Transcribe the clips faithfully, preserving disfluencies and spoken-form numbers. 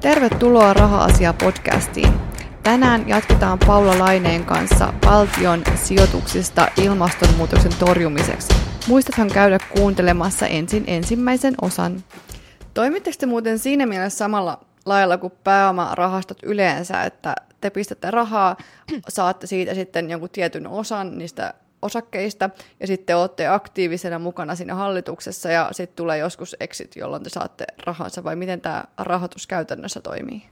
Tervetuloa Raha-asia-podcastiin. Tänään jatketaan Paula Laineen kanssa Valtion sijoituksista ilmastonmuutoksen torjumiseksi. Muistathan käydä kuuntelemassa ensin ensimmäisen osan. Toimitteko te muuten siinä mielessä samalla lailla kuin pääomarahastot yleensä, että te pistätte rahaa, saatte siitä sitten jonkun tietyn osan niistä osakkeista ja sitten olette aktiivisena mukana siinä hallituksessa ja sitten tulee joskus exit, jolloin te saatte rahansa, vai miten tämä rahoitus käytännössä toimii?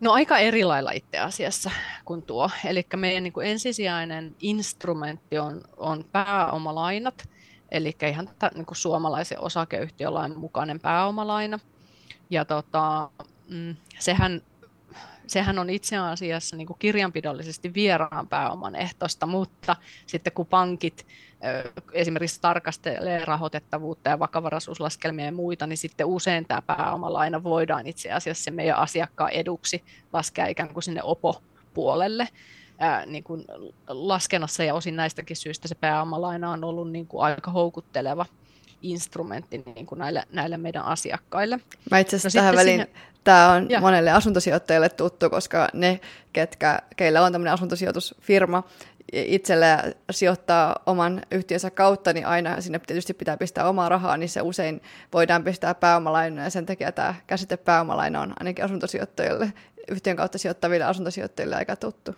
No aika eri lailla itse asiassa kuin tuo. Eli meidän niin kuin ensisijainen instrumentti on, on pääomalainat, eli ihan tämän, niin kuin suomalaisen osakeyhtiölain mukainen pääomalaina. Ja tota, mm, sehän Sehän on itse asiassa niin kuin kirjanpidollisesti vieraan pääoman ehtosta, mutta sitten kun pankit esimerkiksi tarkastelee rahoitettavuutta ja vakavaraisuuslaskelmia ja muita, niin sitten usein tämä pääomalaina voidaan itse asiassa se meidän asiakkaan eduksi laskea ikään kuin sinne O P O-puolelle. Ää, niin kuin laskennassa ja osin näistäkin syistä se pääomalaina on ollut niin kuin aika houkutteleva instrumentti niin kuin näille, näille meidän asiakkaille. Mä itse asiassa no tähän väliin, sinne... tämä on ja. monelle asuntosijoittajille tuttu, koska ne, ketkä, keillä on tämmöinen asuntosijoitusfirma itsellä sijoittaa oman yhtiönsä kautta, niin aina sinne tietysti pitää pistää omaa rahaa, niin se usein voidaan pistää pääomalainaa, ja sen takia tämä käsite pääomalaina on ainakin asuntosijoittajille, yhtiön kautta sijoittaville asuntosijoittajille aika tuttu.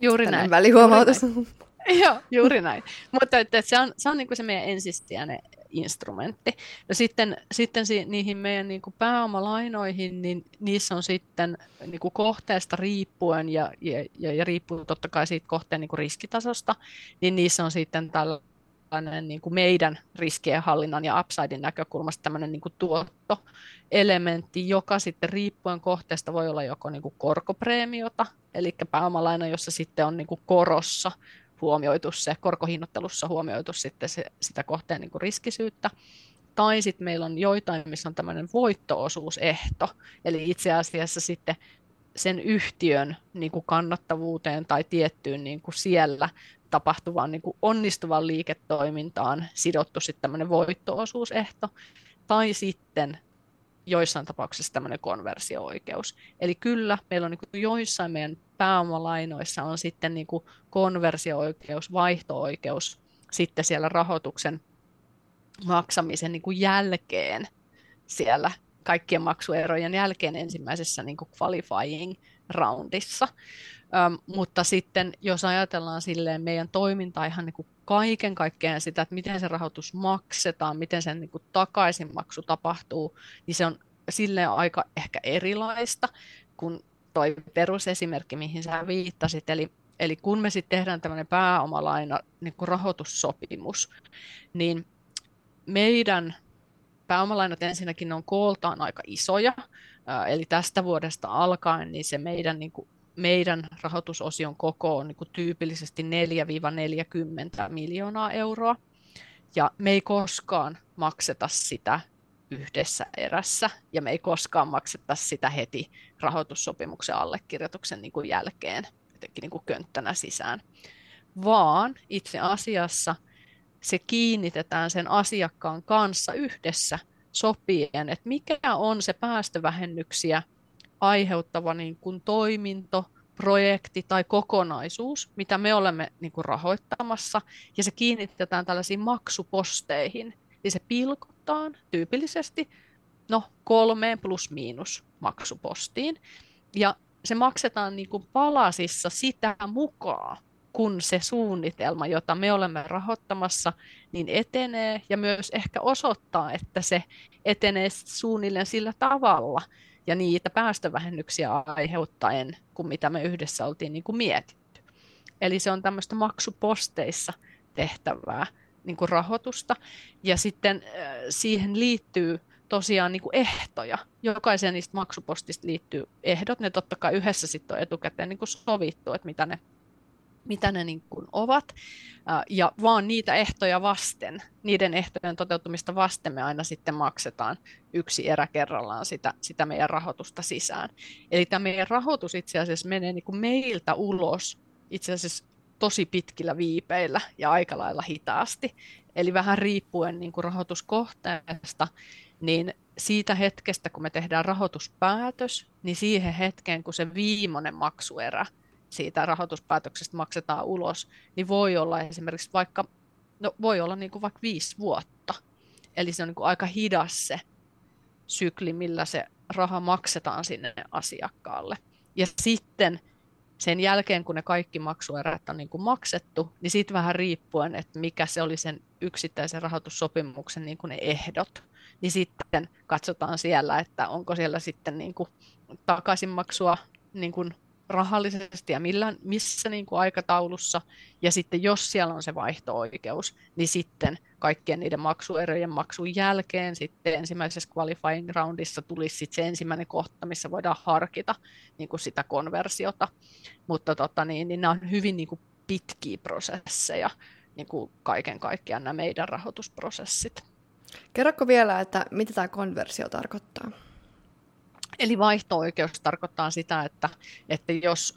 Juuri Tänään näin. Välihuomautus. Juuri näin. Joo, juuri näin. Mutta että se on, se on niin kuin se meidän ensisijainen instrumentti. No sitten, sitten niihin meidän niin kuin pääomalainoihin, niin niissä on sitten niin kuin kohteesta riippuen ja, ja, ja riippuu totta kai siitä kohteen niin kuin riskitasosta, niin niissä on sitten tällainen niin kuin meidän riskienhallinnan ja upsidein näkökulmasta tämmöinen niin kuin tuottoelementti, joka sitten riippuen kohteesta voi olla joko niin kuin korkopreemiota, eli pääomalaina, jossa sitten on niin kuin korossa huomioitu se, korkohinnoittelussa huomioitu sitten se, sitä kohteen niin kuin riskisyyttä. Tai sitten meillä on joitain, missä on tämmöinen voitto-osuusehto, eli itse asiassa sitten sen yhtiön niin kuin kannattavuuteen tai tiettyyn niin kuin siellä tapahtuvaan niin kuin onnistuvan liiketoimintaan sidottu sitten tämmöinen voitto-osuusehto, tai sitten joissain tapauksissa tämmöinen konversio-oikeus. Eli kyllä meillä on niin kuin joissain meidän pääomalainoissa on sitten niin kuin konversio-oikeus, vaihto-oikeus sitten siellä rahoituksen maksamisen niin kuin jälkeen, siellä kaikkien maksuerojen jälkeen ensimmäisessä niin kuin qualifying-roundissa. Öm, mutta sitten jos ajatellaan silleen meidän toimintaa ihan niin kuin kaiken kaikkiaan sitä, että miten se rahoitus maksetaan, miten sen niin kuin takaisinmaksu tapahtuu, niin se on silleen aika ehkä erilaista kuin toi perusesimerkki, mihin sä viittasit, eli, eli kun me sitten tehdään tämmöinen pääomalaina niin kuin rahoitussopimus, niin meidän pääomalainat ensinnäkin on kooltaan aika isoja, eli tästä vuodesta alkaen niin se meidän, niin kuin, meidän rahoitusosion koko on niin kuin tyypillisesti neljästä neljäänkymmeneen miljoonaa euroa, ja me ei koskaan makseta sitä yhdessä erässä, ja me ei koskaan makseta sitä heti rahoitussopimuksen allekirjoituksen niin kuin jälkeen, jotenkin niin kuin könttänä sisään, vaan itse asiassa se kiinnitetään sen asiakkaan kanssa yhdessä sopien, että mikä on se päästövähennyksiä aiheuttava niin kuin toiminto, projekti tai kokonaisuus, mitä me olemme niin kuin rahoittamassa, ja se kiinnitetään tällaisiin maksuposteihin, niin se pilkotaan tyypillisesti no, kolmeen plus miinus maksupostiin. Ja se maksetaan niin kuin palasissa sitä mukaan, kun se suunnitelma, jota me olemme rahoittamassa, niin etenee ja myös ehkä osoittaa, että se etenee suunnilleen sillä tavalla ja niitä päästövähennyksiä aiheuttaen, kuin mitä me yhdessä oltiin niin kuin mietitty. Eli se on tämmöistä maksuposteissa tehtävää niin kuin rahoitusta, ja sitten siihen liittyy tosiaan niin kuin ehtoja. Jokaiseen niistä maksupostista liittyy ehdot, ne totta kai yhdessä sitten on etukäteen niin kuin sovittu, että mitä ne, mitä ne niin kuin ovat, ja vaan niitä ehtoja vasten, niiden ehtojen toteutumista vasten me aina sitten maksetaan yksi erä kerrallaan sitä, sitä meidän rahoitusta sisään. Eli tämä meidän rahoitus itse asiassa menee niin kuin meiltä ulos itse asiassa tosi pitkillä viipeillä ja aika lailla hitaasti. Eli vähän riippuen niin kuin rahoituskohteesta, niin siitä hetkestä, kun me tehdään rahoituspäätös, niin siihen hetkeen, kun se viimeinen maksuerä siitä rahoituspäätöksestä maksetaan ulos, niin voi olla esimerkiksi vaikka, no voi olla niin kuin vaikka viisi vuotta. Eli se on niin kuin aika hidas se sykli, millä se raha maksetaan sinne asiakkaalle. Ja sitten sen jälkeen, kun ne kaikki maksuerät on niin kuin maksettu, niin siitä vähän riippuen, että mikä se oli sen yksittäisen rahoitussopimuksen niin kuin ne ehdot, niin sitten katsotaan siellä, että onko siellä sitten niin kuin takaisinmaksua niin kuin rahallisesti ja millään, missä niin kuin aikataulussa, ja sitten jos siellä on se vaihto-oikeus, niin sitten kaikkien niiden maksuerojen maksun jälkeen sitten ensimmäisessä qualifying roundissa tulisi sitten se ensimmäinen kohta, missä voidaan harkita niin kuin sitä konversiota, mutta tota niin, niin nämä on hyvin niin kuin pitkiä prosesseja, niin kuin kaiken kaikkiaan nämä meidän rahoitusprosessit. Kerrotko vielä, että mitä tämä konversio tarkoittaa? Eli vaihto-oikeus tarkoittaa sitä, että, että jos,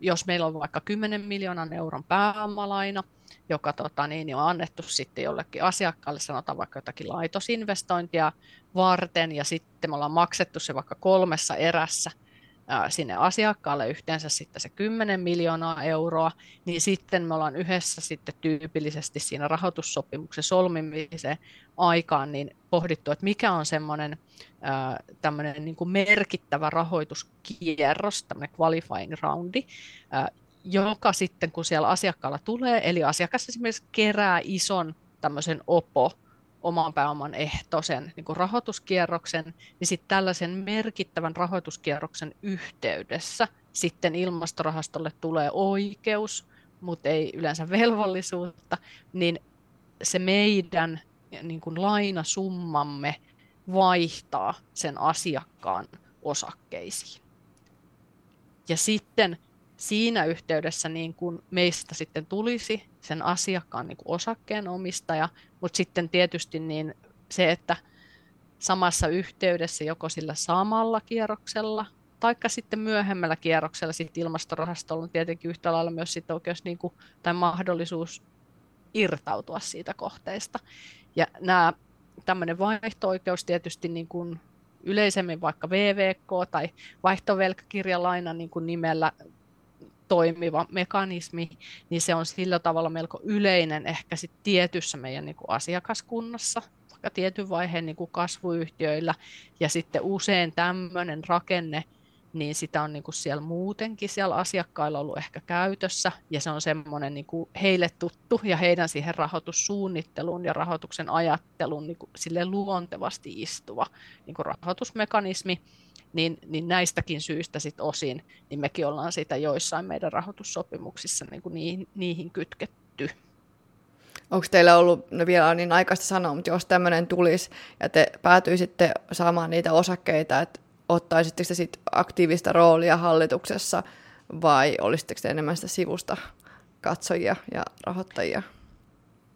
jos meillä on vaikka kymmenen miljoonan euron pääomalaina, joka tota, niin, on annettu sitten jollekin asiakkaalle, sanotaan vaikka jotakin laitosinvestointia varten, ja sitten me ollaan maksettu se vaikka kolmessa erässä ää, sinne asiakkaalle yhteensä sitten se kymmenen miljoonaa euroa, niin sitten me ollaan yhdessä sitten tyypillisesti siinä rahoitussopimuksen solmimiseen aikaan niin pohdittu, että mikä on semmoinen tämmöinen niin kuin merkittävä rahoituskierros, tämmöinen qualifying roundi, joka sitten kun siellä asiakkaalla tulee, eli asiakas esimerkiksi kerää ison tämmöisen opo, oman pääoman ehtoisen niin kuin rahoituskierroksen, niin sitten tällaisen merkittävän rahoituskierroksen yhteydessä sitten ilmastorahastolle tulee oikeus, mutta ei yleensä velvollisuutta, niin se meidän niin kuin lainasummamme vaihtaa sen asiakkaan osakkeisiin. Ja sitten siinä yhteydessä niin kun meistä sitten tulisi sen asiakkaan niin kun osakkeenomistaja, mutta sitten tietysti niin se, että samassa yhteydessä joko sillä samalla kierroksella taikka sitten myöhemmällä kierroksella sitten ilmastorahastolla on tietenkin yhtä lailla myös sitten oikeus niin kun, tai mahdollisuus irtautua siitä kohteesta. Ja nämä tämmöinen vaihto-oikeus tietysti niin kuin yleisemmin vaikka V V K tai vaihtovelkakirjalainan niin kuin nimellä toimiva mekanismi, niin se on sillä tavalla melko yleinen ehkä sit tietyssä meidän niin kuin asiakaskunnassa, vaikka tietyn vaiheen niin kuin kasvuyhtiöillä, ja sitten usein tämmöinen rakenne, niin sitä on niin kuin siellä muutenkin siellä asiakkailla ollut ehkä käytössä, ja se on semmoinen niin kuin heille tuttu ja heidän siihen rahoitussuunnitteluun ja rahoituksen ajatteluun niin kuin sille luontevasti istuva niin kuin rahoitusmekanismi, niin, niin näistäkin syistä sit osin, niin mekin ollaan sitä joissain meidän rahoitussopimuksissa niin kuin niihin, niihin kytketty. Onko teillä ollut, no vielä on niin aikaista sanoa, mutta jos tämmöinen tulisi ja te päätyisitte saamaan niitä osakkeita, että ottaisitteko te sit aktiivista roolia hallituksessa vai olisitteko te enemmän sitä sivusta katsojia ja rahoittajia?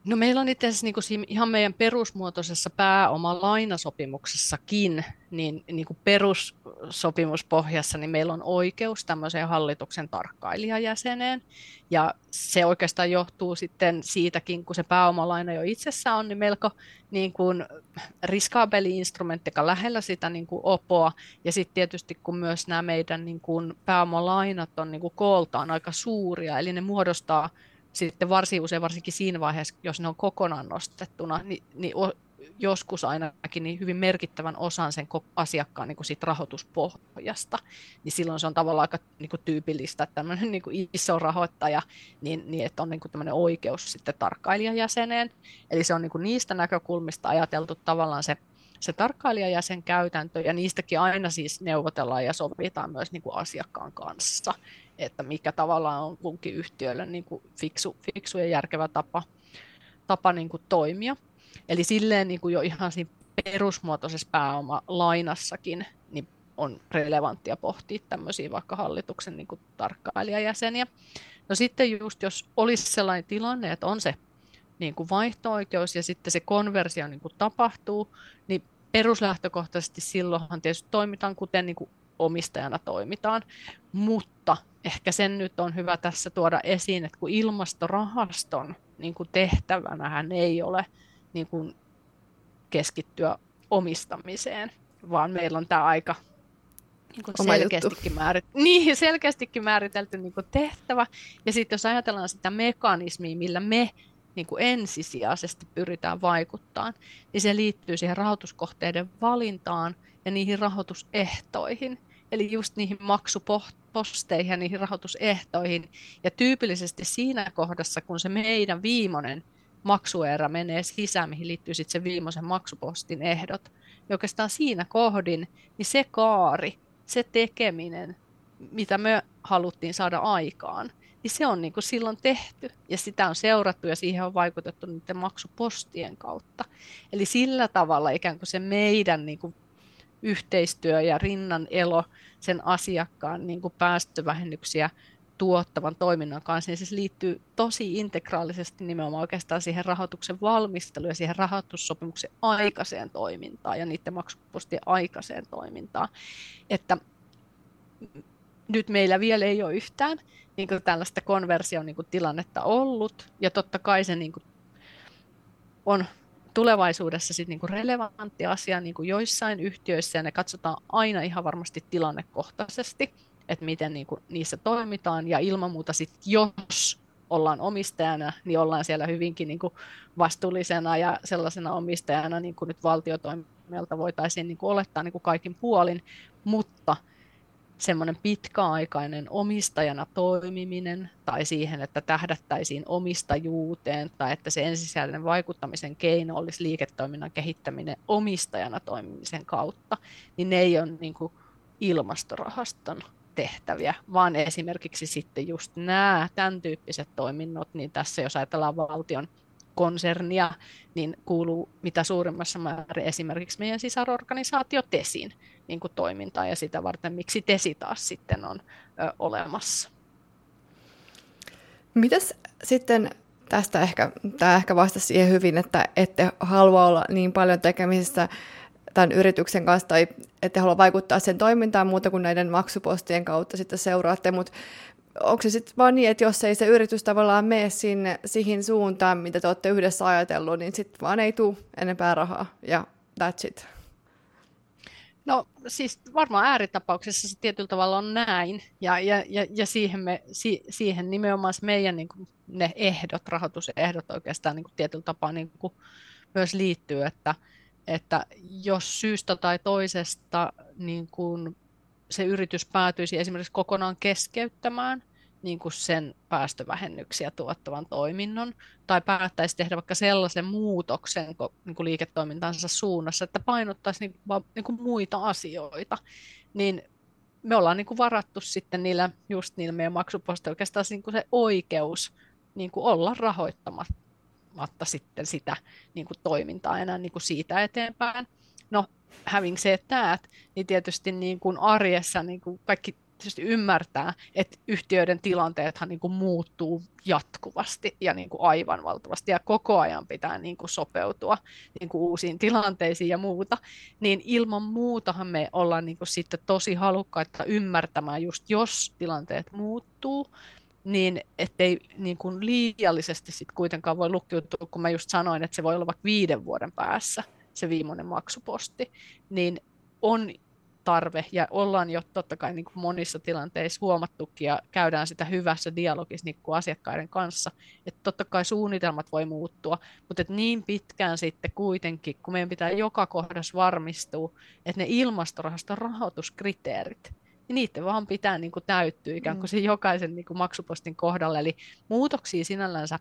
No meillä on itse asiassa niinku ihan meidän perusmuotoisessa pääomalainasopimuksessakin, niin, niin kuin perussopimuspohjassa, niin meillä on oikeus tämmöiseen hallituksen tarkkailijajäseneen. Ja se oikeastaan johtuu sitten siitäkin, kun se pääomalaina jo itsessään on, niin melko niin kuin riskaabeli instrumentti, joka lähellä sitä niin kuin opoa. Ja sitten tietysti, kun myös nämä meidän niin kuin pääomalainat on niin kuin kooltaan aika suuria, eli ne muodostaa sitten varsin usein, varsinkin siinä vaiheessa, jos ne on kokonaan nostettuna, niin, niin joskus ainakin niin hyvin merkittävän osan sen asiakkaan niin kuin siitä rahoituspohjasta, niin silloin se on tavallaan aika niin kuin tyypillistä, että tämmöinen niin kuin iso rahoittaja, niin, niin että on niin kuin tämmöinen oikeus sitten tarkkailijajäseneen. Eli se on niin kuin niistä näkökulmista ajateltu tavallaan se, se tarkkailijajäsen käytäntö, ja niistäkin aina siis neuvotellaan ja sovitaan myös niin kuin asiakkaan kanssa, että mikä tavallaan on kunkin yhtiölle niin kuin fiksu, fiksu ja järkevä tapa, tapa niin kuin toimia. Eli silleen niin kuin jo ihan siinä perusmuotoisessa pääomalainassakin niin on relevanttia pohtia tämmöisiä vaikka hallituksen niin kuin tarkkailijajäseniä. No sitten just jos olisi sellainen tilanne, että on se niin kuin vaihto-oikeus ja sitten se konversio niin kuin tapahtuu, niin peruslähtökohtaisesti silloinhan tietysti toimitaan kuten niin kuin omistajana toimitaan, mutta ehkä sen nyt on hyvä tässä tuoda esiin, että kun ilmastorahaston niin kuin tehtävänähän ei ole niin kuin keskittyä omistamiseen, vaan meillä on tämä aika niin kuin selkeästikin, määrit- niin, selkeästikin määritelty niin kuin tehtävä. Ja sitten jos ajatellaan sitä mekanismia, millä me niin kuin ensisijaisesti pyritään vaikuttamaan, niin se liittyy siihen rahoituskohteiden valintaan ja niihin rahoitusehtoihin. Eli just niihin maksuposteihin ja niihin rahoitusehtoihin. Ja tyypillisesti siinä kohdassa, kun se meidän viimeinen maksuerä menee sisään, mihin liittyy sitten se viimeisen maksupostin ehdot, niin oikeastaan siinä kohdin, niin se kaari, se tekeminen, mitä me haluttiin saada aikaan, niin se on niin kuin silloin tehty ja sitä on seurattu ja siihen on vaikutettu niiden maksupostien kautta. Eli sillä tavalla ikään kuin se meidän niin kuin yhteistyö ja rinnan elo sen asiakkaan niin kuin päästövähennyksiä tuottavan toiminnan kanssa, niin se liittyy tosi integraalisesti nimenomaan oikeastaan siihen rahoituksen valmisteluun ja siihen rahoitussopimuksen aikaiseen toimintaan ja niiden maksupostien aikaiseen toimintaan. Että nyt meillä vielä ei ole yhtään niin kuin tällaista konversion niin kuin tilannetta ollut, ja totta kai se niin kuin on tulevaisuudessa sit niinku relevantti asia niinku joissain yhtiöissä, ja ne katsotaan aina ihan varmasti tilannekohtaisesti, että miten niinku niissä toimitaan, ja ilman muuta sit, jos ollaan omistajana, niin ollaan siellä hyvinkin niinku vastuullisena ja sellaisena omistajana, niin kuin nyt valtiotoimijalta voitaisiin niinku olettaa niinku kaikin puolin, mutta semmoinen pitkäaikainen omistajana toimiminen tai siihen, että tähdättäisiin omistajuuteen tai että se ensisijainen vaikuttamisen keino olisi liiketoiminnan kehittäminen omistajana toimimisen kautta, niin ne ei ole niin kuin ilmastorahaston tehtäviä, vaan esimerkiksi sitten just nämä tämän tyyppiset toiminnot, niin tässä jos ajatellaan valtion konsernia, niin kuuluu mitä suurimmassa määrin esimerkiksi meidän sisarorganisaatio TESIin niin kuin toimintaan ja sitä varten, miksi TESI taas sitten on ö, olemassa. Mitäs sitten tästä ehkä, tämä ehkä vastasi siihen hyvin, että ette halua olla niin paljon tekemisissä tämän yrityksen kanssa tai ette halua vaikuttaa sen toimintaan muuta kuin näiden maksupostien kautta sitten seuraatte, mutta onko se sitten vaan niin, että jos ei se yritys tavallaan mene sinne, siihen suuntaan, mitä te olette yhdessä ajatellut, niin sitten vaan ei tule enempää rahaa ja that's it? No siis varmaan ääritapauksessa se tietyllä tavalla on näin ja, ja, ja, ja siihen, me, si, siihen nimenomaan meidän niin kuin ne ehdot, rahoitusehdot oikeastaan niin kuin tietyllä tapaa niin kuin myös liittyy, että, että jos syystä tai toisesta niin kuin se yritys päätyisi esimerkiksi kokonaan keskeyttämään niin kuin sen päästövähennyksiä tuottavan toiminnon tai päättäisi tehdä vaikka sellaisen muutoksen niin kuin liiketoimintansa suunnassa, että painottaisi niin kuin, niin kuin muita asioita, niin me ollaan niin kuin varattu sitten niillä, just niillä meidän maksuposteilla oikeastaan niin kuin se oikeus niin kuin olla rahoittamatta sitten sitä niin kuin toimintaa enää niin kuin siitä eteenpäin. No, having said that, niin tietysti niin kuin arjessa niin kuin kaikki tietysti ymmärtää, että yhtiöiden tilanteethan niin kuin muuttuu jatkuvasti ja niin kuin aivan valtavasti ja koko ajan pitää niin kuin sopeutua niin kuin uusiin tilanteisiin ja muuta, niin ilman muutahan me ollaan niin kuin sitten tosi halukkaita ymmärtämään just jos tilanteet muuttuu, niin ettei niin kuin liiallisesti sit kuitenkaan voi lukkiutua, kun mä just sanoin, että se voi olla vaikka viiden vuoden päässä se viimeinen maksuposti, niin on tarve ja ollaan jo totta kai niin kuin monissa tilanteissa huomattukin ja käydään sitä hyvässä dialogissa niin kuin asiakkaiden kanssa, että totta kai suunnitelmat voi muuttua, mutta että niin pitkään sitten kuitenkin, kun meidän pitää joka kohdassa varmistua, että ne ilmastorahaston rahoituskriteerit, niin niiden vaan pitää niin kuin täyttyä ikään kuin se jokaisen niin kuin maksupostin kohdalla, eli muutoksia sinällänsä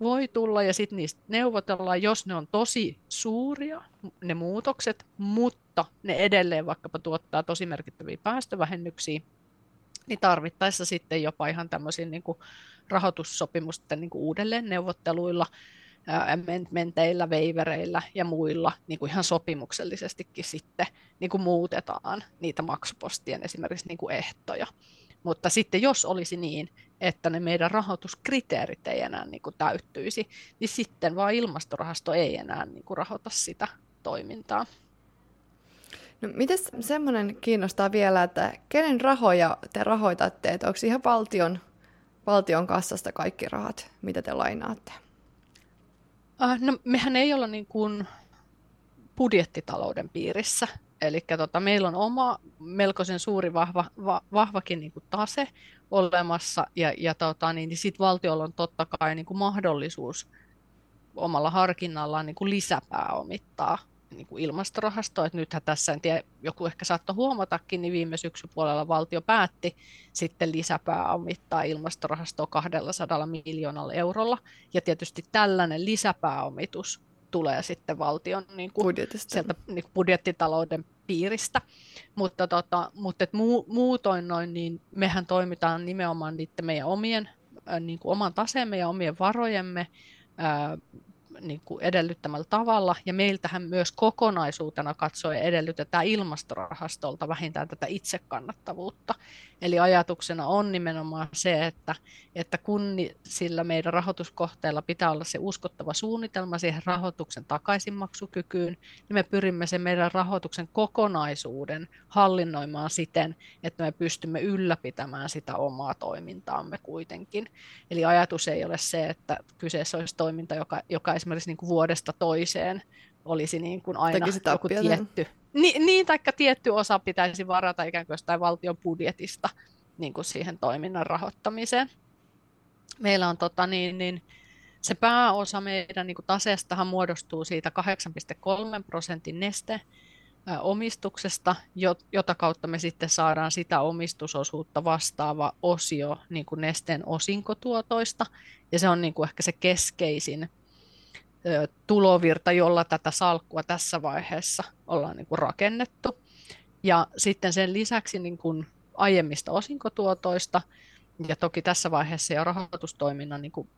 voi tulla ja sitten niistä neuvotellaan, jos ne on tosi suuria, ne muutokset, mutta ne edelleen vaikkapa tuottaa tosi merkittäviä päästövähennyksiä, niin tarvittaessa sitten jopa ihan tämmöisiin niin kuin rahoitussopimusten niin kuin uudelleen neuvotteluilla, amendmenteillä, waivereillä ja muilla niin kuin ihan sopimuksellisestikin sitten niin kuin muutetaan niitä maksupostien esimerkiksi niin kuin ehtoja. Mutta sitten jos olisi niin, että ne meidän rahoituskriteerit ei enää niin kuin täyttyisi, niin sitten vaan ilmastorahasto ei enää niin kuin rahoita sitä toimintaa. No, mites semmoinen kiinnostaa vielä, että kenen rahoja te rahoitatte? Että onko ihan valtion, valtion kassasta kaikki rahat, mitä te lainaatte? No, mehän ei olla niin kuin budjettitalouden piirissä. Eli tota, meillä on oma melkoisen suuri, vahva, va, vahvakin niin kuin tase olemassa, ja, ja tota, niin, niin sitten valtiolla on totta kai niin kuin mahdollisuus omalla harkinnallaan niin kuin lisäpääomittaa niin kuin ilmastorahastoa. Et nythän tässä, en tiedä, joku ehkä saattoi huomatakin, niin viime syksypuolella valtio päätti sitten lisäpääomittaa ilmastorahastoa kaksisataa miljoonalla eurolla, ja tietysti tällainen lisäpääomitus tulee sitten valtion niin kuin sieltä, niin kuin budjettitalouden piiristä, mutta, tota, mutta et muu, muutoin noin, niin mehän toimitaan nimenomaan niiden meidän omien, niin kuin oman taseemme ja omien varojemme ää, niin kuin edellyttämällä tavalla, ja meiltähän myös kokonaisuutena katsoen edellytetään ilmastorahastolta vähintään tätä itsekannattavuutta. Eli ajatuksena on nimenomaan se, että, että kun sillä meidän rahoituskohteella pitää olla se uskottava suunnitelma siihen rahoituksen takaisinmaksukykyyn, niin me pyrimme sen meidän rahoituksen kokonaisuuden hallinnoimaan siten, että me pystymme ylläpitämään sitä omaa toimintaamme kuitenkin. Eli ajatus ei ole se, että kyseessä olisi toiminta, joka, joka esimerkiksi niin kuin vuodesta toiseen olisi niin kuin aina joku tietty, niin, niin, taikka tietty osa pitäisi varata ikään kuin tai valtion budjetista niin kuin siihen toiminnan rahoittamiseen. Meillä on tota, niin, niin, se pääosa meidän niin kuin taseestahan muodostuu siitä kahdeksan pilkku kolme prosentin neste omistuksesta, jota kautta me sitten saadaan sitä omistusosuutta vastaava osio niin kuin Nesteen osinkotuotoista, ja se on niin kuin ehkä se keskeisin tulovirta, jolla tätä salkkua tässä vaiheessa ollaan niin kuin rakennettu. Ja sitten sen lisäksi niin kuin aiemmista osinkotuotoista, ja toki tässä vaiheessa jo rahoitustoiminnan niin kuin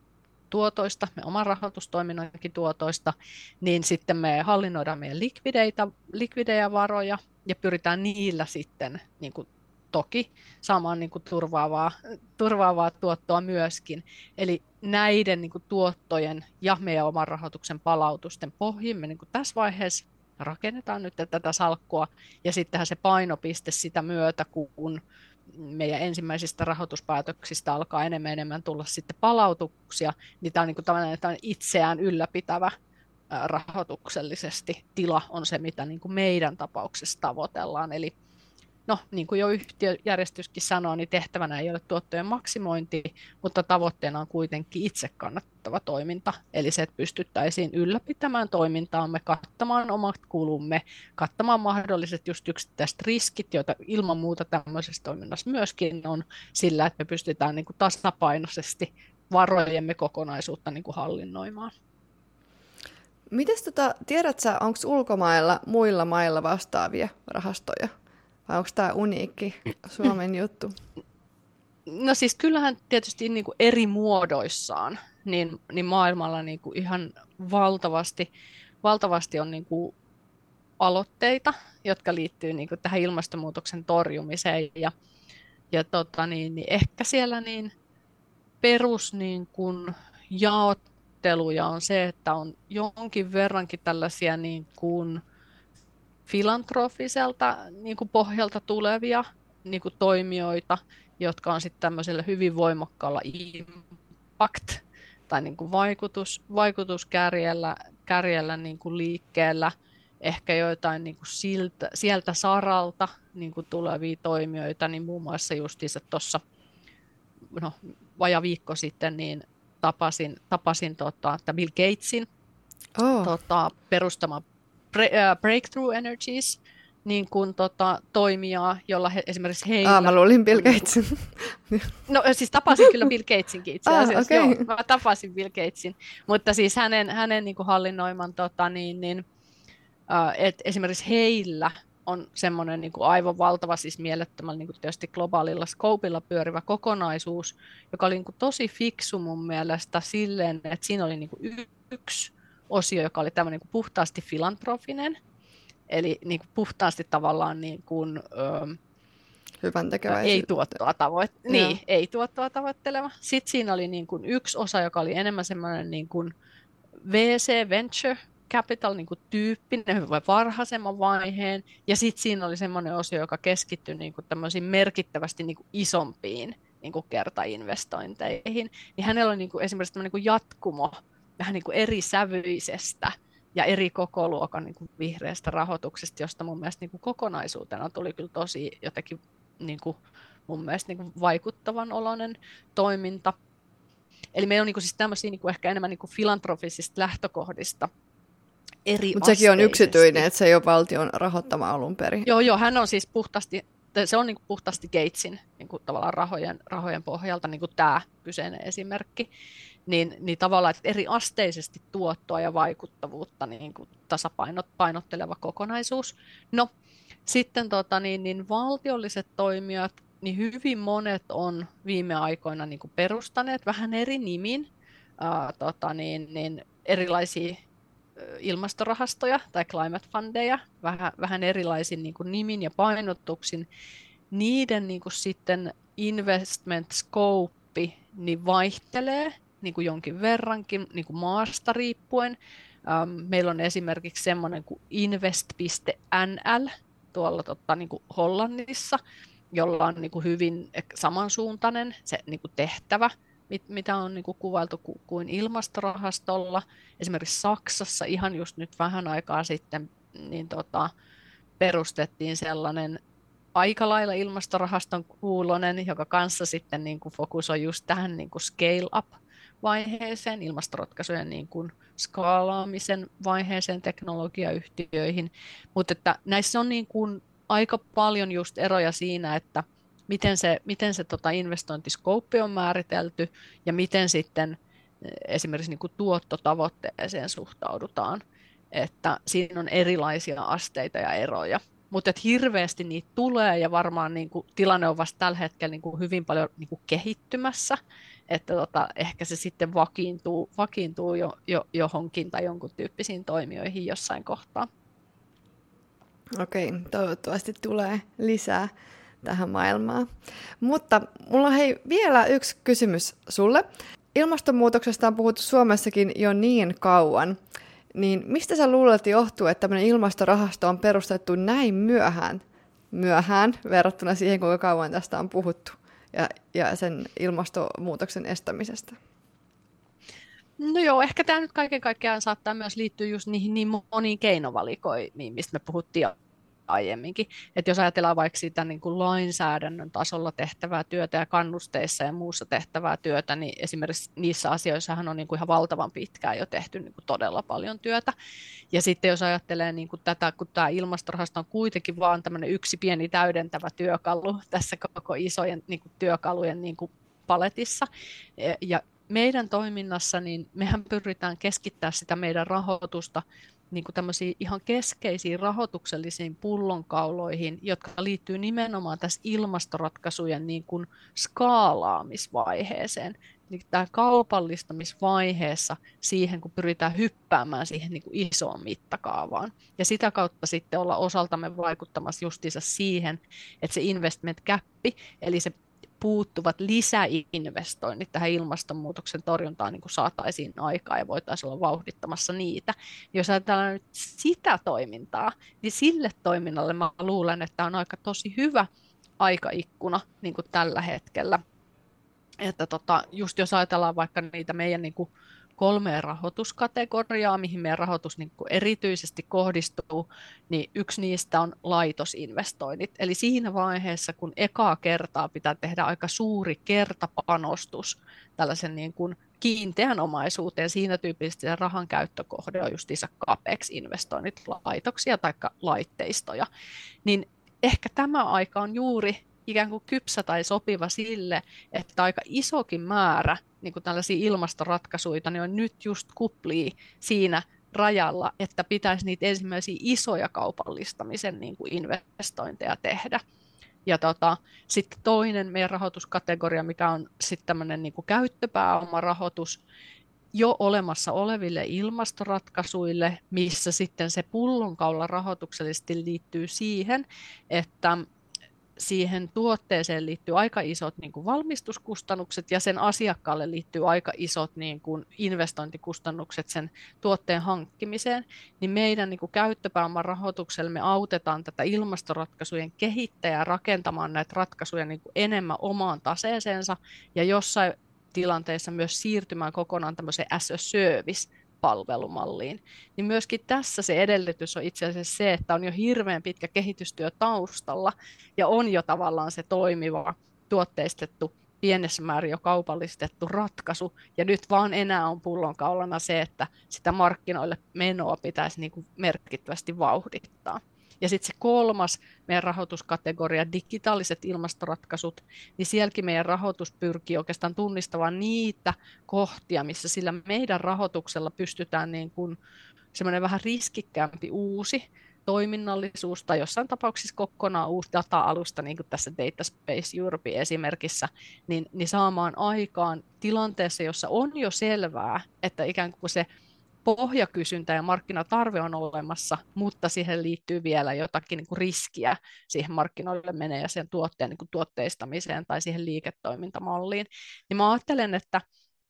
tuotoista, me oman rahoitustoiminnankin tuotoista, niin sitten me hallinnoidaan meidän likvideitä, likvidejä varoja, ja pyritään niillä sitten niin kuin toki saamaan niin kuin turvaavaa, turvaavaa tuottoa myöskin. Eli näiden niin kuin tuottojen ja meidän oman rahoituksen palautusten pohjimme niin kuin tässä vaiheessa rakennetaan nyt tätä salkkua, ja sittenhän se painopiste sitä myötä, kun meidän ensimmäisistä rahoituspäätöksistä alkaa enemmän enemmän tulla sitten palautuksia, niin tämä on, niin kuin, tämä on itseään ylläpitävä rahoituksellisesti tila on se, mitä niin kuin meidän tapauksessa tavoitellaan. Eli no, niin kuin jo yhtiöjärjestyskin sanoo, niin tehtävänä ei ole tuottojen maksimointi, mutta tavoitteena on kuitenkin itse kannattava toiminta. Eli se, että pystyttäisiin ylläpitämään toimintaamme, kattamaan omat kulumme, kattamaan mahdolliset just yksittäiset riskit, joita ilman muuta tämmöisessä toiminnassa myöskin on, sillä, että me pystytään niin kuin tasapainoisesti varojemme kokonaisuutta niin kuin hallinnoimaan. Mites tota, tiedät sä, onko ulkomailla muilla mailla vastaavia rahastoja? Vai onko tämä uniikki Suomen juttu? No siis kyllähän tietysti niin kuin eri muodoissaan, niin, niin maailmalla niin kuin ihan valtavasti, valtavasti on niin kuin aloitteita, jotka liittyy niin kuin tähän ilmastonmuutoksen torjumiseen. Ja, ja tota niin, niin ehkä siellä niin perus niin kuin jaotteluja on se, että on jonkin verrankin tällaisia niin kuin filantrofiselta niin kuin pohjalta tulevia niin kuin toimijoita, jotka on sitten tämmöisellä hyvin voimakkaalla impact- tai niin kuin vaikutus, vaikutuskärjellä kärjellä niin kuin liikkeellä, ehkä joitain niin kuin siltä, sieltä saralta niin kuin tulevia toimijoita, niin muun muassa justiinsa tuossa no, vajaa viikko sitten niin tapasin, tapasin tota, Bill Gatesin oh. tota, perustamaan Breakthrough Energies niin kuin tota, toimijaa, jolla he, esimerkiksi heillä... Ah, mä luulin Bill Gatesin. No siis tapasin kyllä Bill Gatesinkin itse asiassa. Ah, okay. Joo, mä tapasin Bill Gatesin, mutta siis hänen, hänen niin kuin hallinnoiman, tota, niin, niin, että esimerkiksi heillä on semmoinen niin kuin aivan valtava, siis mielettömällä niin kuin tietysti globaalilla skoopilla pyörivä kokonaisuus, joka oli niin kuin tosi fiksu mun mielestä silleen, että siinä oli niin kuin yksi osio, joka oli tämmöinen niin kuin puhtaasti filantrofinen, eli niin kuin puhtaasti tavallaan niin kuin, ö, hyvän ei, tuottoa tavoitt- niin, ei tuottoa tavoitteleva. Sitten siinä oli niin kuin yksi osa, joka oli enemmän semmoinen niin kuin V C, venture capital niin kuin tyyppinen, vai varhaisemman vaiheen, ja sitten siinä oli semmoinen osio, joka keskittyi niin kuin tämmöisiin merkittävästi niin kuin isompiin niin kuin kertainvestointeihin. Niin hänellä oli niin kuin esimerkiksi tämmöinen niin kuin jatkumo vähän niin kuin eri sävyisestä ja eri kokoluokan niin kuin vihreästä rahoituksesta, josta mun mielestä niin kuin kokonaisuutena tuli kyllä tosi jotenkin niin kuin, mun mielestä niin kuin vaikuttavan oloinen toiminta. Eli meillä on niin kuin siis tämmöisiä niin kuin ehkä enemmän niin kuin filantrofisista lähtökohdista. Mutta sekin on yksityinen, että se ei ole valtion rahoittama alun perin. Joo, joo, hän on siis puhtaasti, se on niin kuin puhtaasti Gatesin niin kuin tavallaan rahojen, rahojen pohjalta, niin kuin tämä kyseinen esimerkki. Niin, niin tavallaan, että eri asteisesti tuottoa ja vaikuttavuutta niin kuin tasapainotteleva kokonaisuus. No, sitten tota, niin, niin valtiolliset toimijat, niin hyvin monet on viime aikoina niin kuin perustaneet vähän eri nimin ää, tota, niin, niin erilaisia ilmastorahastoja tai climate fundeja, vähän, vähän erilaisin niin kuin nimin ja painotuksin. Niiden niin kuin sitten investment scope niin vaihtelee niin kuin jonkin verrankin niin kuin maasta riippuen. Ähm, meillä on esimerkiksi semmoinen kuin invest piste n l tuolla totta, niin kuin Hollannissa, jolla on niin kuin hyvin samansuuntainen se niin kuin tehtävä, mit, mitä on niin kuin kuvailtu ku, kuin ilmastorahastolla. Esimerkiksi Saksassa ihan just nyt vähän aikaa sitten niin tota, perustettiin sellainen aika lailla ilmastorahaston kuulonen, joka kanssa sitten niin kuin fokusoi just tähän niin kuin scale-up vaiheeseen, ilmastoratkaisujen niin kuin skaalaamisen vaiheeseen teknologiayhtiöihin, mutta että näissä on niin kuin aika paljon just eroja siinä, että miten se, miten se tota investointiskouppi on määritelty ja miten sitten esimerkiksi niin kuin tuottotavoitteeseen suhtaudutaan, että siinä on erilaisia asteita ja eroja. Mutta hirveästi niitä tulee ja varmaan niinku, tilanne on vasta tällä hetkellä niinku, hyvin paljon niinku, kehittymässä, että tota, ehkä se sitten vakiintuu, vakiintuu jo, jo, johonkin tai jonkun tyyppisiin toimijoihin jossain kohtaa. Okei, toivottavasti tulee lisää tähän maailmaan. Mutta mulla on hei, vielä yksi kysymys sulle. Ilmastonmuutoksesta on puhuttu Suomessakin jo niin kauan. Niin mistä sä luulet johtuu, että tämmöinen ilmastorahasto on perustettu näin myöhään, myöhään verrattuna siihen, kuinka kauan tästä on puhuttu ja, ja sen ilmastonmuutoksen estämisestä? No joo, ehkä tämä nyt kaiken kaikkiaan saattaa myös liittyä just niihin niin moniin keinovalikoimiin, mistä me puhuttiin aiemminkin. Että jos ajatellaan vaikka sitä niin kuin lainsäädännön tasolla tehtävää työtä ja kannusteissa ja muussa tehtävää työtä, niin esimerkiksi niissä asioissahan on niin kuin ihan valtavan pitkään jo tehty niin kuin todella paljon työtä. Ja sitten jos ajattelee niin kuin tätä, kun tämä ilmastorahasto on kuitenkin vaan tämmöinen yksi pieni täydentävä työkalu tässä koko isojen niin kuin työkalujen niin kuin paletissa. Ja meidän toiminnassa, niin mehän pyritään keskittämään sitä meidän rahoitusta niin kuin tämmöisiin ihan keskeisiin rahoituksellisiin pullonkauloihin, jotka liittyy nimenomaan tässä ilmastoratkaisujen niin kuin skaalaamisvaiheeseen. Eli tämä kaupallistamisvaiheessa siihen, kun pyritään hyppäämään siihen niin kuin isoon mittakaavaan. Ja sitä kautta sitten olla osaltamme vaikuttamassa justiinsa siihen, että se investment gap, eli se puuttuvat lisäinvestoinnit tähän ilmastonmuutoksen torjuntaan niin kuin saataisiin aikaa ja voitaisiin olla vauhdittamassa niitä. Jos ajatellaan nyt sitä toimintaa, niin sille toiminnalle mä luulen, että on aika tosi hyvä aikaikkuna niin kuin tällä hetkellä. Että tota, just jos ajatellaan vaikka niitä meidän niin kuin kolmea rahoituskategoriaa, mihin meidän rahoitus niin kuin erityisesti kohdistuu, niin yksi niistä on laitosinvestoinnit. Eli siinä vaiheessa, kun ekaa kertaa pitää tehdä aika suuri kertapanostus tällaisen niin kuin kiinteän omaisuuteen, siinä tyypillisesti se rahan käyttökohde on justiinsa CAPEX-investoinnit, laitoksia tai laitteistoja, niin ehkä tämä aika on juuri ikään kuin kypsä tai sopiva sille, että aika isokin määrä niin kuin tällaisia ilmastoratkaisuja niin on nyt just kuplii siinä rajalla, että pitäisi niitä ensimmäisiä isoja kaupallistamisen niin kuin investointeja tehdä. Ja tota, sitten toinen meidän rahoituskategoria, mikä on sitten tämmöinen niin kuin käyttöpääomarahoitus jo olemassa oleville ilmastoratkaisuille, missä sitten se pullonkaula rahoituksellisesti liittyy siihen, että siihen tuotteeseen liittyy aika isot niin kuin valmistuskustannukset ja sen asiakkaalle liittyy aika isot niin kuin investointikustannukset sen tuotteen hankkimiseen, niin meidän niin kuin käyttöpääoman rahoituksella me autetaan tätä ilmastoratkaisujen kehittäjää rakentamaan näitä ratkaisuja niin kuin enemmän omaan taseeseensa ja jossain tilanteessa myös siirtymään kokonaan tämmöiseen as a service palvelumalliin. Niin myöskin tässä se edellytys on itse asiassa se, että on jo hirveän pitkä kehitystyö taustalla ja on jo tavallaan se toimiva, tuotteistettu, pienessä määrin jo kaupallistettu ratkaisu. Ja nyt vaan enää on pullonkaulana se, että sitä markkinoille menoa pitäisi niin kuin merkittävästi vauhdittaa. Ja sitten se kolmas meidän rahoituskategoria, digitaaliset ilmastoratkaisut, niin sielläkin meidän rahoitus pyrkii oikeastaan tunnistamaan niitä kohtia, missä sillä meidän rahoituksella pystytään niin kuin semmoinen vähän riskikkäämpi uusi toiminnallisuus tai jossain tapauksessa kokonaan uusi data-alusta, niin kuin tässä Data Space Europe esimerkissä, niin, niin saamaan aikaan tilanteessa, jossa on jo selvää, että ikään kuin se pohjakysyntä ja markkinatarve on olemassa, mutta siihen liittyy vielä jotakin niin kuin riskiä siihen markkinoille menee ja sen tuotteen niin kuin tuotteistamiseen tai siihen liiketoimintamalliin. Niin mä ajattelen, että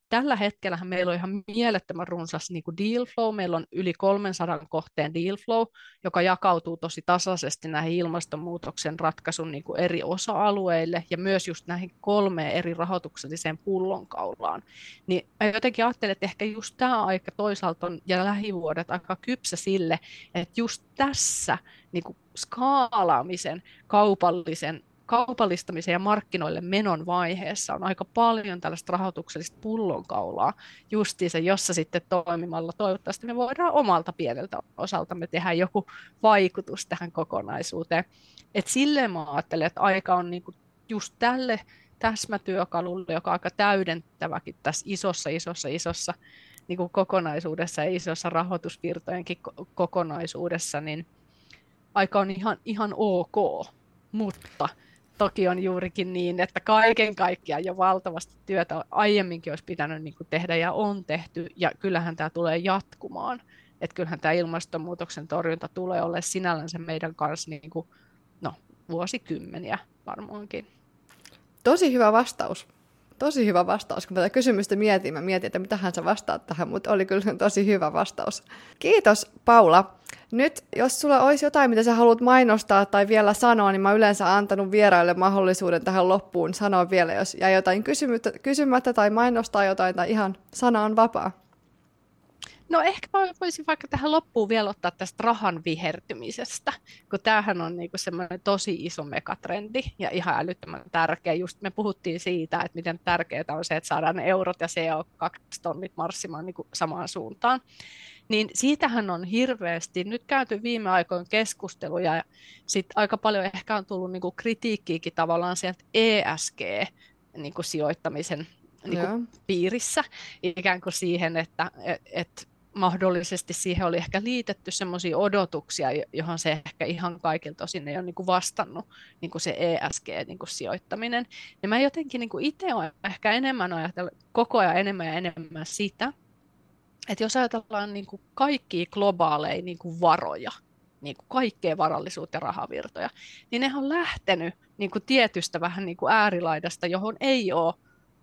tällä hetkellä meillä on ihan mielettömän runsas niin kuin deal flow. Meillä on yli kolmesataa kohteen deal flow, joka jakautuu tosi tasaisesti näihin ilmastonmuutoksen ratkaisun niin kuin eri osa-alueille ja myös just näihin kolmeen eri rahoitukselliseen pullonkaulaan. Niin mä jotenkin ajattelen, että ehkä just tämä aika toisaalta on ja lähivuodet aika kypsä sille, että just tässä niin kuin skaalaamisen kaupallisen kaupallistamisen ja markkinoille menon vaiheessa on aika paljon tällaista rahoituksellista pullonkaulaa justiinsa, jossa sitten toimimalla toivottavasti me voidaan omalta pieneltä osaltamme tehdä joku vaikutus tähän kokonaisuuteen. Et silleen mä ajattelen, että aika on niinku just tälle täsmätyökalulle, joka on aika täydentäväkin tässä isossa, isossa, isossa niinku kokonaisuudessa ja isossa rahoitusvirtojenkin kokonaisuudessa, niin aika on ihan, ihan ok, mutta toki on juurikin niin, että kaiken kaikkiaan jo valtavasti työtä aiemminkin olisi pitänyt niin kuin tehdä ja on tehty, ja kyllähän tämä tulee jatkumaan. Että kyllähän tämä ilmastonmuutoksen torjunta tulee olemaan sinällänsä meidän kanssa niin kuin, no, vuosikymmeniä varmaankin. Tosi hyvä vastaus. Tosi hyvä vastaus. Kun tätä kysymystä mietin, mä mietin, että mitähän sä vastaat tähän, mutta oli kyllä tosi hyvä vastaus. Kiitos, Paula. Nyt, jos sulla olisi jotain, mitä sä haluat mainostaa tai vielä sanoa, niin mä yleensä antanut vieraille mahdollisuuden tähän loppuun sanoa vielä, jos jäi jotain kysymättä tai mainostaa jotain, tai ihan sana on vapaa. No ehkä mä voisin vaikka tähän loppuun vielä ottaa tästä rahan vihertymisestä, kun tämähän on niinku semmoinen tosi iso megatrendi ja ihan älyttömän tärkeä. Just me puhuttiin siitä, että miten tärkeää on se, että saadaan ne eurot ja C O kaksi tonnit marssimaan niinku samaan suuntaan. Niin siitähän on hirveästi nyt käyty viime aikoina keskusteluja ja sitten aika paljon ehkä on tullut niinku kritiikkiäkin tavallaan sieltä E S G-sijoittamisen niinku niinku piirissä ikään kuin siihen, että et, et mahdollisesti siihen oli ehkä liitetty semmoisia odotuksia, johon se ehkä ihan kaikilta osin ei ole niinku vastannut niinku se E S G-sijoittaminen. Niinku ja mä jotenkin niinku itse olen ehkä enemmän ajatellut koko ajan enemmän ja enemmän sitä, että jos ajatellaan niinku kaikkia globaaleja niinku varoja, niinku kaikkea varallisuutta ja rahavirtoja, niin ne on lähtenyt niinku tietystä vähän niinku äärilaidasta, johon ei ole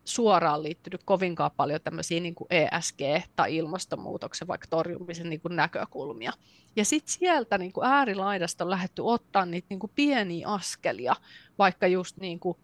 suoraan liittynyt kovinkaan paljon tämmöisiä niin kuin E S G- tai ilmastonmuutoksen vaikka torjumisen niin kuin näkökulmia. Ja sitten sieltä niin kuin äärilaidasta on lähdetty ottaa niitä niin kuin pieniä askelia, vaikka just niin kuin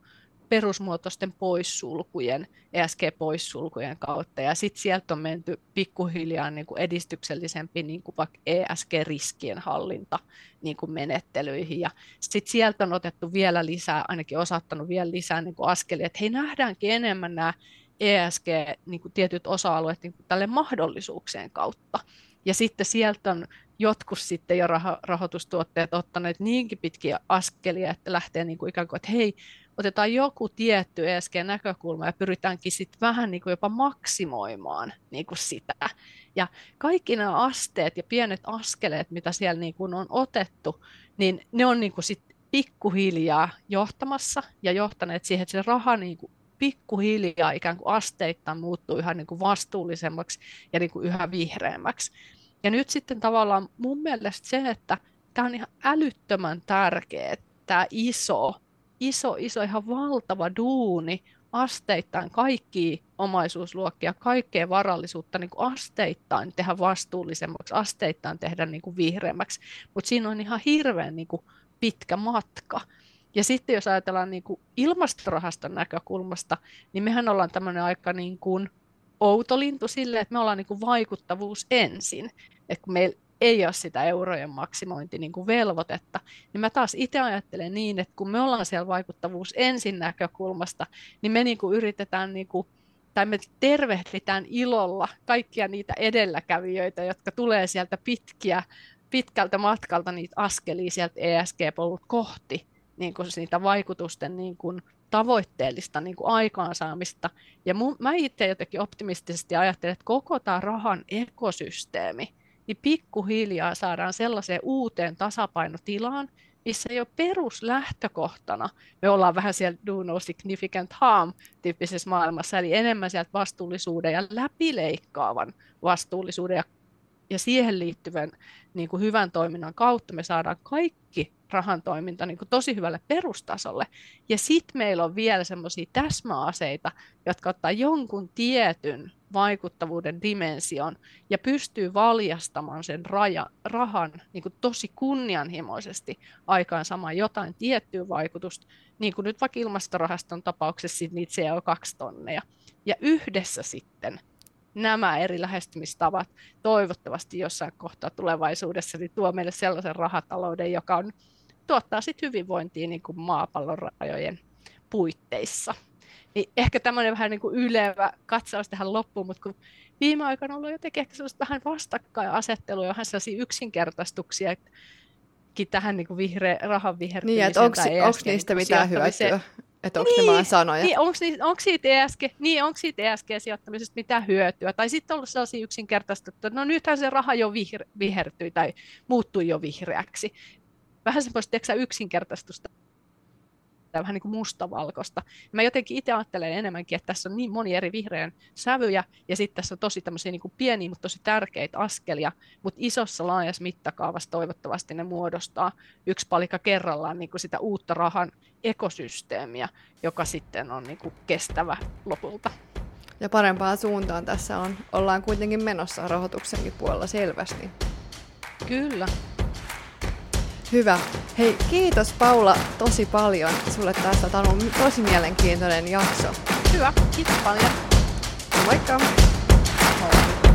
perusmuotoisten poissulkujen, E S G-poissulkujen kautta. Ja sitten sieltä on menty pikkuhiljaa niin kuin edistyksellisempi niin kuin vaikka E S G-riskien hallinta niin kuin menettelyihin. Ja sitten sieltä on otettu vielä lisää, ainakin osattanut vielä lisää niin kuin askelia, että hei, nähdäänkin enemmän nämä E S G, niin kuin tietyt osa-alueet niin kuin tälle mahdollisuuksien kautta. Ja sitten sieltä on jotkut sitten jo raho- rahoitustuotteet ottaneet niinkin pitkiä askelia, että lähtee niin kuin ikään kuin, että hei, otetaan joku tietty E S G-näkökulma ja pyritäänkin sitten vähän niin kuin jopa maksimoimaan niin kuin sitä. Ja kaikki nämä asteet ja pienet askeleet, mitä siellä niin kuin on otettu, niin ne on niin kuin sitten pikkuhiljaa johtamassa ja johtaneet siihen, että se raha niin kuin pikkuhiljaa ikään kuin asteittain muuttuu yhä niin kuin vastuullisemmaksi ja niin kuin yhä vihreämmäksi. Ja nyt sitten tavallaan mun mielestä se, että tämä on ihan älyttömän tärkeä, tämä iso, iso, iso, ihan valtava duuni asteittain kaikkia omaisuusluokkia, kaikkea varallisuutta niin kuin asteittain tehdä vastuullisemmaksi, asteittain tehdä niin kuin vihreämmäksi, mutta siinä on ihan hirveän niin kuin pitkä matka. Ja sitten jos ajatellaan niin kuin ilmastorahaston näkökulmasta, niin mehän ollaan tämmöinen aika niin kuin outo lintu sille, että me ollaan niin kuin vaikuttavuus ensin, että kun meillä ei ole sitä eurojen maksimointivelvoitetta, niin mä taas itse ajattelen niin, että kun me ollaan siellä vaikuttavuus ensin näkökulmasta, niin me niin kuin yritetään, niin kuin, tai me tervehditään ilolla kaikkia niitä edelläkävijöitä, jotka tulee sieltä pitkiä, pitkältä matkalta niitä askelia sieltä E S G-polut kohti, niin kuin niitä vaikutusten niin kuin tavoitteellista niin kuin aikaansaamista. Ja mun, mä itse jotenkin optimistisesti ajattelen, että koko tämä rahan ekosysteemi, niin pikkuhiljaa saadaan sellaiseen uuteen tasapainotilaan, missä jo peruslähtökohtana me ollaan vähän siellä do no significant harm -tyyppisessä maailmassa, eli enemmän sieltä vastuullisuuden ja läpileikkaavan vastuullisuuden ja, ja siihen liittyvän niin kuin hyvän toiminnan kautta me saadaan kaikki rahan toiminta niin kuin tosi hyvälle perustasolle. Ja sitten meillä on vielä semmoisia täsmäaseita, jotka ottaa jonkun tietyn vaikuttavuuden dimension ja pystyy valjastamaan sen raja, rahan niin kuin tosi kunnianhimoisesti aikaansaamaan jotain tiettyä vaikutusta, niin kuin nyt vaikka ilmastorahaston tapauksessa niitä C O kaksi tonneja. Ja yhdessä sitten nämä eri lähestymistavat toivottavasti jossain kohtaa tulevaisuudessa niin tuo meille sellaisen rahatalouden, joka on, tuottaa sit hyvinvointia niin kuin maapallon rajojen puitteissa. Niin ehkä tämmöinen vähän niin kuin ylevä katsaus tähän loppuun, mutta kun viime aikoina on ollut jotenkin ehkä sellaista vähän vastakkainasettelua, johon sellaisia yksinkertaistuksia tähän niin kuin vihreä, rahan vihertymiseen. Niin, että onko, tai onko niistä niin mitään hyötyä? Että onko niin, ne vaan sanoja? Niin, onko, onko siitä E S G-sijoittamisesta niin, mitään hyötyä? Tai sitten on ollut sellaisia yksinkertaista, että no nythän se raha jo vihre, vihertyi tai muuttui jo vihreäksi. Vähän semmoista teksä yksinkertaistusta. Vähän niin kuin mustavalkoista. Mä jotenkin itse ajattelen enemmänkin, että tässä on niin moni eri vihreän sävyjä, ja sitten tässä on tosi tämmöisiä niin kuin pieniä, mutta tosi tärkeitä askelia, mutta isossa laajassa mittakaavassa toivottavasti ne muodostaa yksi palikka kerrallaan niin kuin sitä uutta rahan ekosysteemiä, joka sitten on niin kuin kestävä lopulta. Ja parempaan suuntaan tässä on, ollaan kuitenkin menossa rahoituksenkin puolella selvästi. Kyllä. Hyvä. Hei, kiitos Paula tosi paljon sulle tästä. Tämä on ollut tosi mielenkiintoinen jakso. Hyvä, kiitos paljon. Moikka. Moi.